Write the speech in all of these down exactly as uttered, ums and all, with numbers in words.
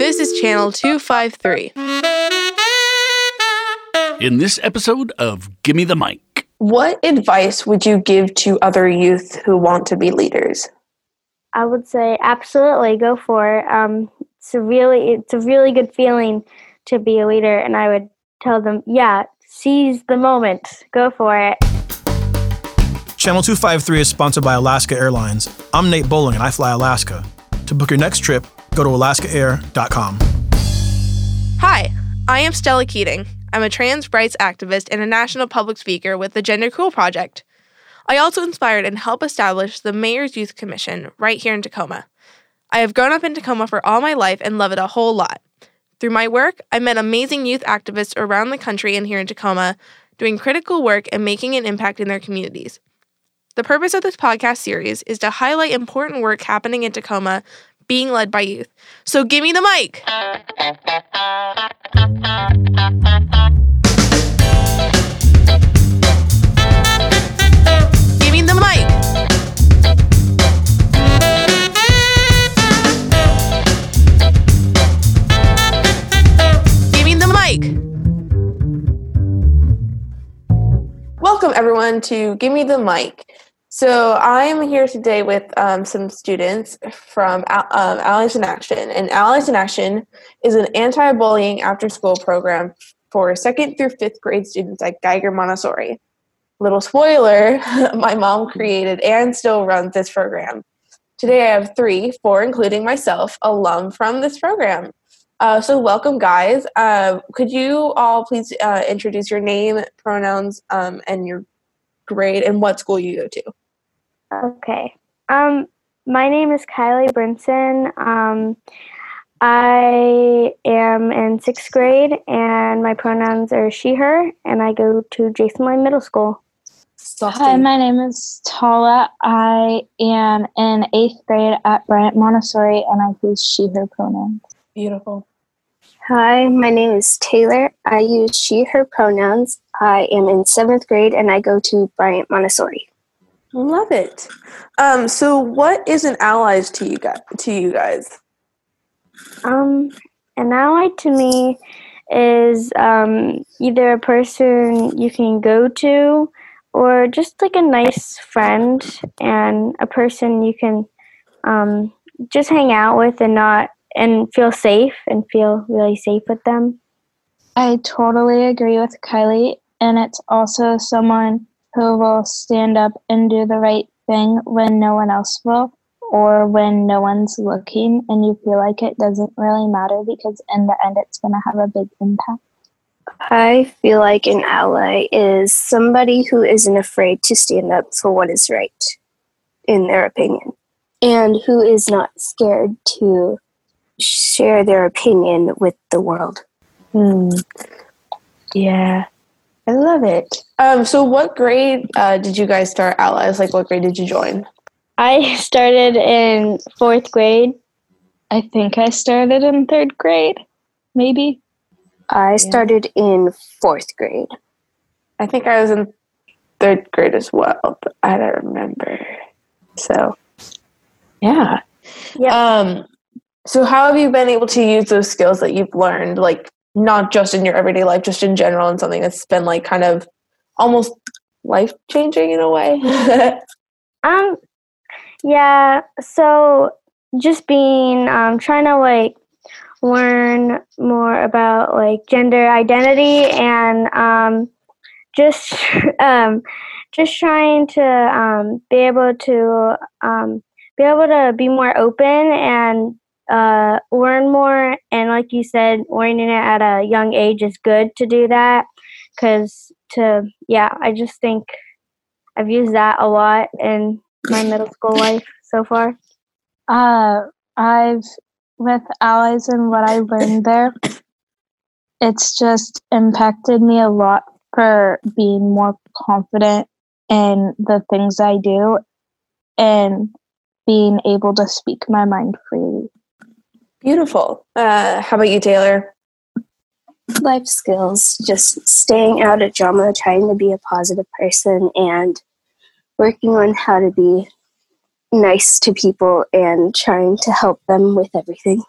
This is Channel two fifty-three. In this episode of Gimme the Mic. What advice would you give to other youth who want to be leaders? I would say absolutely go for it. Um, it's a really, it's a really good feeling to be a leader, and I would tell them, yeah, seize the moment, go for it. Channel two fifty-three is sponsored by Alaska Airlines. I'm Nate Bowling, and I fly Alaska. To book your next trip, go to Alaska Air dot com. Hi, I am Stella Keating. I'm a trans rights activist and a national public speaker with the Gender Cool Project. I also inspired and helped establish the Mayor's Youth Commission right here in Tacoma. I have grown up in Tacoma for all my life and love it a whole lot. Through my work, I met amazing youth activists around the country and here in Tacoma, doing critical work and making an impact in their communities. The purpose of this podcast series is to highlight important work happening in Tacoma being led by youth. So give me the mic! Give me the mic! Give me the mic! Welcome, everyone, to Give Me the Mic. So I'm here today with um, some students from um, Allies in Action. And Allies in Action is an anti-bullying after-school program for second through fifth grade students at Geiger Montessori. Little spoiler, my mom created and still runs this program. Today I have three, four including myself, alum from this program. Uh, so welcome, guys. Uh, could you all please uh, introduce your name, pronouns, um, and your grade and what school you go to? Okay. Um, my name is Kylie Brinson. Um, I am in sixth grade, and my pronouns are she, her, and I go to Jason Wynne Middle School. Hi, my name is Tala. I am in eighth grade at Bryant Montessori, and I use she, her pronouns. Beautiful. Hi, my name is Taylor. I use she, her pronouns. I am in seventh grade, and I go to Bryant Montessori. Love it. Um, so what is an ally to you guys? To you guys? Um, an ally to me is um, either a person you can go to or just like a nice friend and a person you can um, just hang out with and not and feel safe and feel really safe with them. I totally agree with Kylie, and it's also someone who will stand up and do the right thing when no one else will or when no one's looking and you feel like it doesn't really matter because in the end it's going to have a big impact. I feel like an ally is somebody who isn't afraid to stand up for what is right, in their opinion, and who is not scared to share their opinion with the world. Hmm. Yeah. I love it. Um, so what grade uh, did you guys start Allies? Like, what grade did you join? I started in fourth grade. I think I started in third grade, maybe. I yeah. started in fourth grade. I think I was in third grade as well, but I don't remember. So, yeah. Yep. Um. So how have you been able to use those skills that you've learned, like, not just in your everyday life, just in general, and something that's been like kind of almost life changing in a way? um, yeah. So just being um trying to like learn more about like gender identity and um just um just trying to um be able to um be able to be more open and Uh, learn more, and like you said, learning it at a young age is good to do that because to yeah I just think I've used that a lot in my middle school life so far. uh, I've with Allies and what I learned there, it's just impacted me a lot for being more confident in the things I do and being able to speak my mind freely. Beautiful. Uh, how about you, Taylor? Life skills, just staying out of drama, trying to be a positive person, and working on how to be nice to people and trying to help them with everything.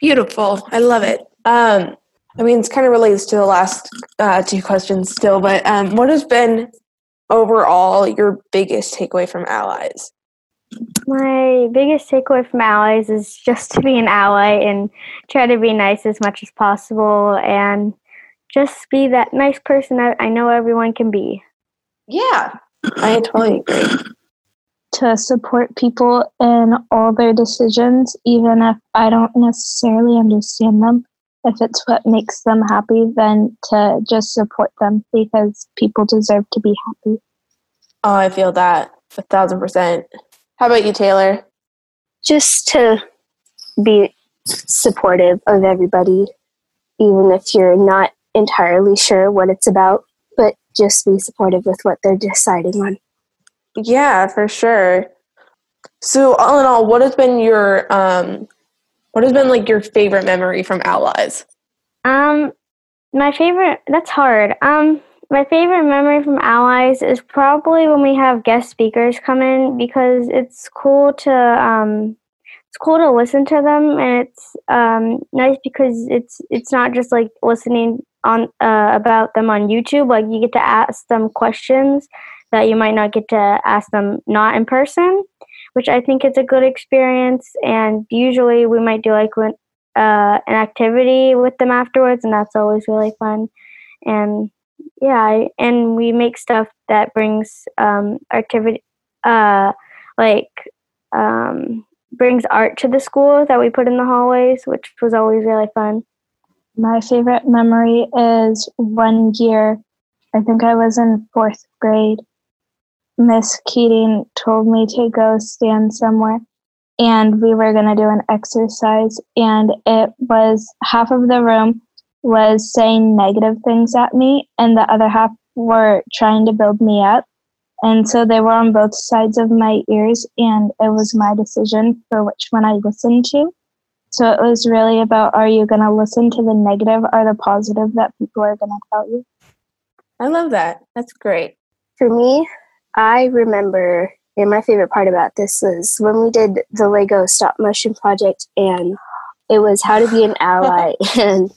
Beautiful. I love it. Um, I mean, it's kind of relates to the last uh, two questions still, but um, what has been overall your biggest takeaway from Allies? My biggest takeaway from Allies is just to be an ally and try to be nice as much as possible and just be that nice person that I know everyone can be. Yeah, I totally agree. To support people in all their decisions, even if I don't necessarily understand them. If it's what makes them happy, then to just support them because people deserve to be happy. Oh, I feel that a thousand percent. How about you, Taylor? Just to be supportive of everybody, even if you're not entirely sure what it's about, but just be supportive with what they're deciding on. Yeah, for sure. So all in all, what has been your um, what has been like your favorite memory from Allies? Um, my favorite that's hard. Um, my favorite memory from Allies is probably when we have guest speakers come in because it's cool to um, it's cool to listen to them and it's um, nice because it's it's not just like listening on uh, about them on YouTube. Like you get to ask them questions that you might not get to ask them not in person, which I think is a good experience. And usually we might do like uh, an activity with them afterwards, and that's always really fun. And yeah, I, and we make stuff that brings um, activity, uh, like um, brings art to the school that we put in the hallways, which was always really fun. My favorite memory is one year. I think I was in fourth grade. Miss Keating told me to go stand somewhere and we were going to do an exercise and it was half of the room was saying negative things at me and the other half were trying to build me up. And so they were on both sides of my ears and it was my decision for which one I listened to. So it was really about, are you going to listen to the negative or the positive that people are going to tell you? I love that. That's great. For me, I remember, and my favorite part about this was when we did the Lego stop motion project, and it was how to be an ally and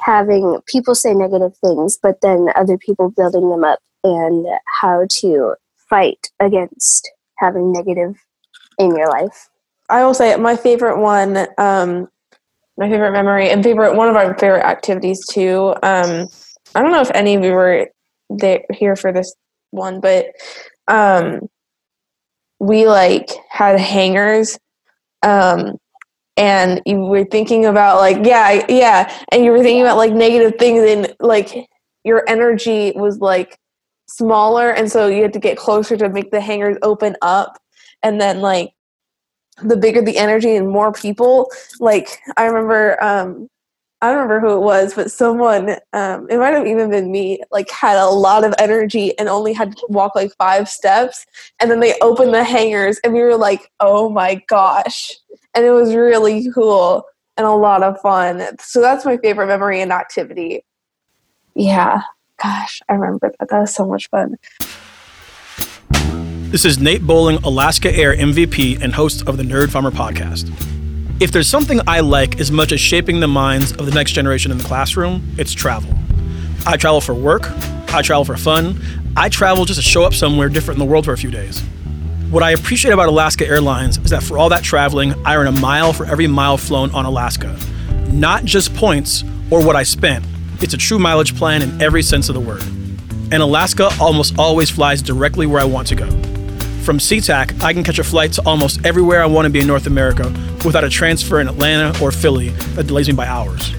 having people say negative things, but then other people building them up and how to fight against having negative in your life. I will say my favorite one, um, my favorite memory and favorite, one of our favorite activities too. Um, I don't know if any of you were there, here for this one, but um, we like had hangers, um, and you were thinking about like yeah, yeah, and you were thinking about like negative things, and like your energy was like smaller, and so you had to get closer to make the hangers open up, and then like the bigger the energy and more people. Like I remember. Um, I don't remember who it was, but someone, um, it might have even been me, like had a lot of energy and only had to walk like five steps. And then they opened the hangers and we were like, oh my gosh. And it was really cool and a lot of fun. So that's my favorite memory and activity. Yeah, gosh, I remember that. That was so much fun. This is Nate Bowling, Alaska Air M V P and host of the Nerd Farmer podcast. If there's something I like as much as shaping the minds of the next generation in the classroom, it's travel. I travel for work, I travel for fun, I travel just to show up somewhere different in the world for a few days. What I appreciate about Alaska Airlines is that for all that traveling, I earn a mile for every mile flown on Alaska. Not just points or what I spent, it's a true mileage plan in every sense of the word. And Alaska almost always flies directly where I want to go. From SeaTac, I can catch a flight to almost everywhere I want to be in North America without a transfer in Atlanta or Philly that delays me by hours.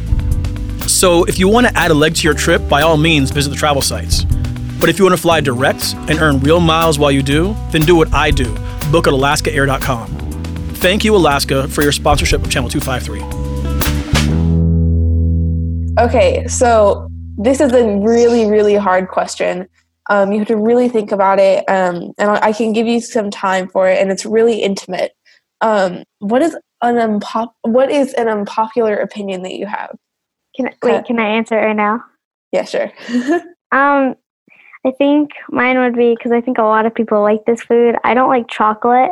So if you want to add a leg to your trip, by all means, visit the travel sites. But if you want to fly direct and earn real miles while you do, then do what I do. Book at Alaska Air dot com. Thank you, Alaska, for your sponsorship of Channel two fifty-three. Okay, so this is a really, really hard question. Um, you have to really think about it, um, and I can give you some time for it, and it's really intimate. Um, what is an unpop- What is an unpopular opinion that you have? Can I, wait, uh, can I answer it right now? Yeah, sure. um, I think mine would be, because I think a lot of people like this food, I don't like chocolate,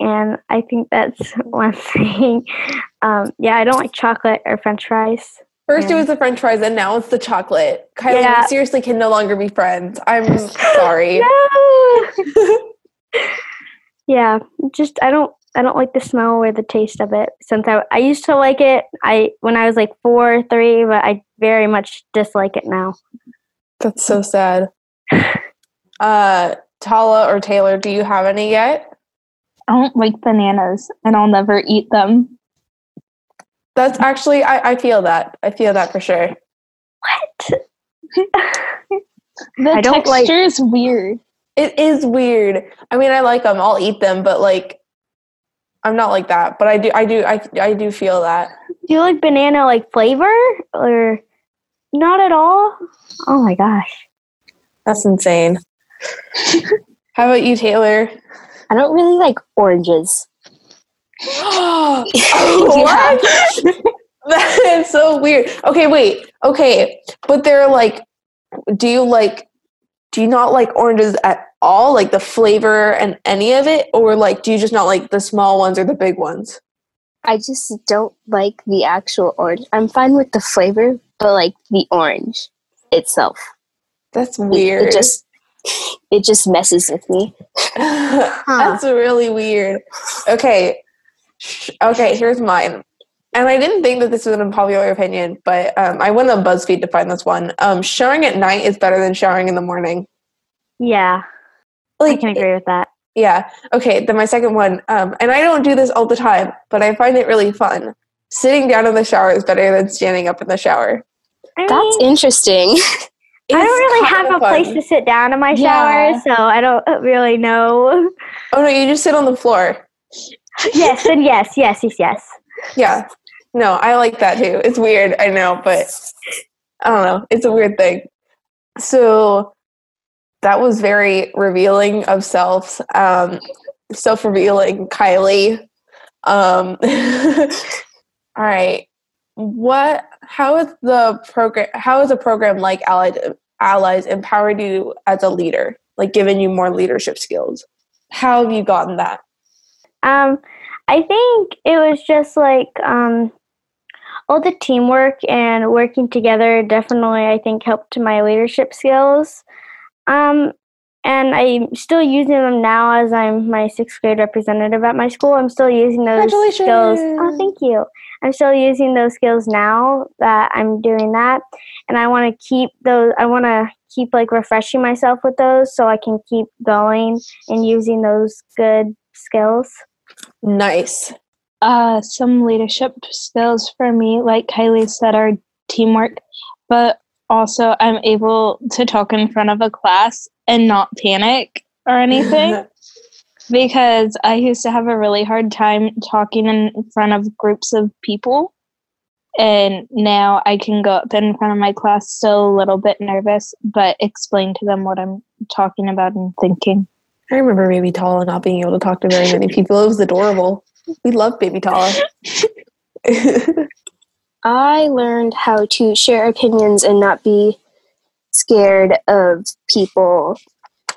And I think that's one thing. Um, yeah, I don't like chocolate or french fries. First yeah. it was the french fries, and now it's the chocolate. Kylie, yeah. we seriously can no longer be friends. I'm sorry. yeah, just I don't I don't like the smell or the taste of it. Since I, I used to like it I when I was like four or three, but I very much dislike it now. That's so sad. uh, Tala or Taylor, do you have any yet? I don't like bananas, and I'll never eat them. That's actually, I, I feel that. I feel that for sure. What? The I don't texture like, is weird. It is weird. I mean, I like them. I'll eat them, but like, I'm not like that. But I do, I do, I, I do feel that. Do you like banana like flavor or not at all? Oh my gosh, that's insane. How about you, Taylor? I don't really like oranges. Oh, what? That is so weird. Okay, wait. Okay, but they're like, do you like, do you not like oranges at all? Like the flavor and any of it? Or like, do you just not like the small ones or the big ones? I just don't like the actual orange. I'm fine with the flavor, but like the orange itself. That's weird. It, it just... It just messes with me. That's really weird. Okay. Okay, here's mine. And I didn't think that this was an unpopular opinion, but um, I went on BuzzFeed to find this one. Um, showering at night is better than showering in the morning. Yeah. Like, I can agree with that. Yeah. Okay, then my second one. Um, and I don't do this all the time, but I find it really fun. Sitting down in the shower is better than standing up in the shower. I mean, that's interesting. It's I don't really have a fun. place to sit down in my shower, yeah. so I don't really know. Oh, no, you just sit on the floor. Yes, and yes, yes, yes, yes. Yeah. No, I like that, too. It's weird, I know, but I don't know. It's a weird thing. So that was very revealing of self, um, self-revealing, Kylie. Um, all right. What? How is the program? How is a program like Allied, Allies empowered you as a leader, like giving you more leadership skills? How have you gotten that? Um, I think it was just like um, all the teamwork and working together. Definitely, I think helped my leadership skills, um, and I'm still using them now as I'm my sixth grade representative at my school. I'm still using those skills. Oh, thank you. I'm still using those skills now that I'm doing that, and I want to keep those. I want to keep like refreshing myself with those so I can keep going and using those good skills. Nice. Uh, some leadership skills for me, like Kylie said, are teamwork, but also I'm able to talk in front of a class and not panic or anything. Because I used to have a really hard time talking in front of groups of people. And now I can go up in front of my class, still a little bit nervous, but explain to them what I'm talking about and thinking. I remember Baby Tala not being able to talk to very many people. It was adorable. We love Baby Tala. I learned how to share opinions and not be scared of people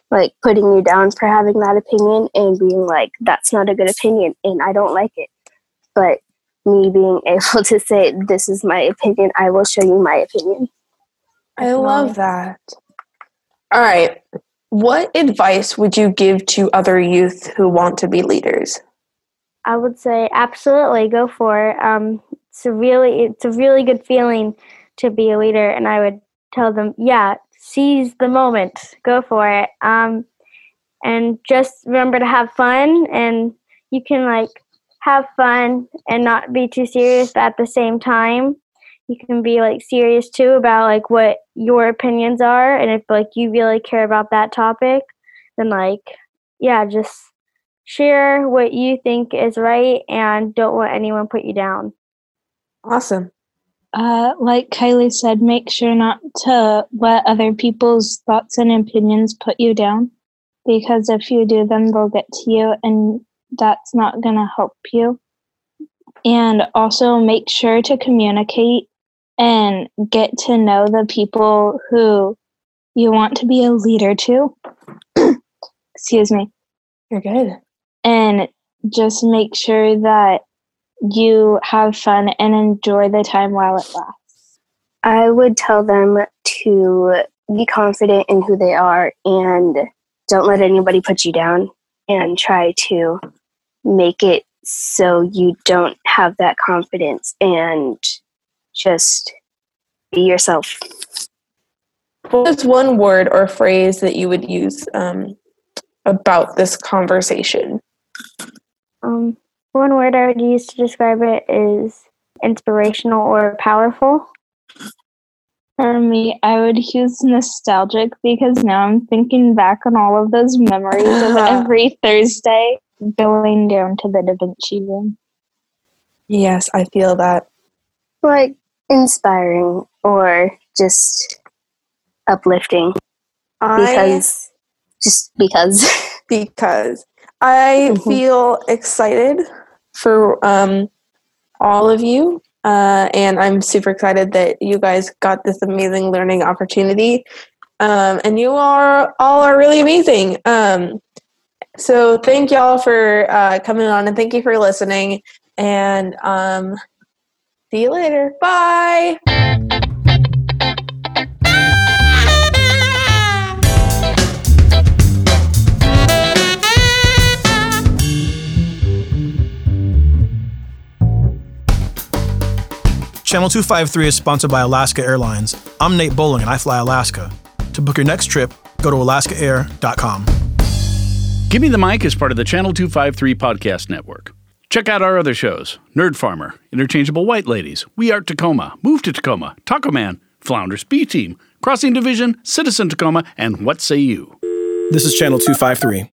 like putting you down for having that opinion and being like, that's not a good opinion and I don't like it. But me being able to say, this is my opinion, I will show you my opinion. I love that. All right. What advice would you give to other youth who want to be leaders? I would say absolutely go for it. Um, it's a really, it's a really good feeling to be a leader, and I would tell them, yeah, seize the moment. Go for it. Um, and just remember to have fun, and you can like have fun and not be too serious, but at the same time, you can be like serious too about like what your opinions are, and if like you really care about that topic, then like, yeah, just share what you think is right and don't let anyone put you down. Awesome. Uh, like Kylie said, make sure not to let other people's thoughts and opinions put you down, because if you do, then they'll get to you, and that's not going to help you. And also make sure to communicate and get to know the people who you want to be a leader to. Excuse me. You're good. And just make sure that you have fun and enjoy the time while it lasts. I would tell them to be confident in who they are and don't let anybody put you down, and try to make it so you don't have that confidence and just be yourself. What is one word or phrase that you would use um, about this conversation? Um, one word I would use to describe it is inspirational or powerful. For me, I would use nostalgic, because now I'm thinking back on all of those memories of every Thursday going down to the Da Vinci Room. Yes, I feel that. Like inspiring or just uplifting. I, because, just because. Because. I mm-hmm. feel excited for um, all of you. Uh, and I'm super excited that you guys got this amazing learning opportunity. Um, and you are all are really amazing. Um, so thank y'all for uh, coming on, and thank you for listening. And um, see you later. Bye. Channel two fifty-three is sponsored by Alaska Airlines. I'm Nate Bowling, and I fly Alaska. To book your next trip, go to Alaska Air dot com. Gimme the Mic is part of the Channel two fifty-three Podcast Network. Check out our other shows: Nerd Farmer, Interchangeable White Ladies, We Are Tacoma, Move to Tacoma, Taco Man, Flounder's Speed Team, Crossing Division, Citizen Tacoma, and What Say You? This is Channel two fifty-three.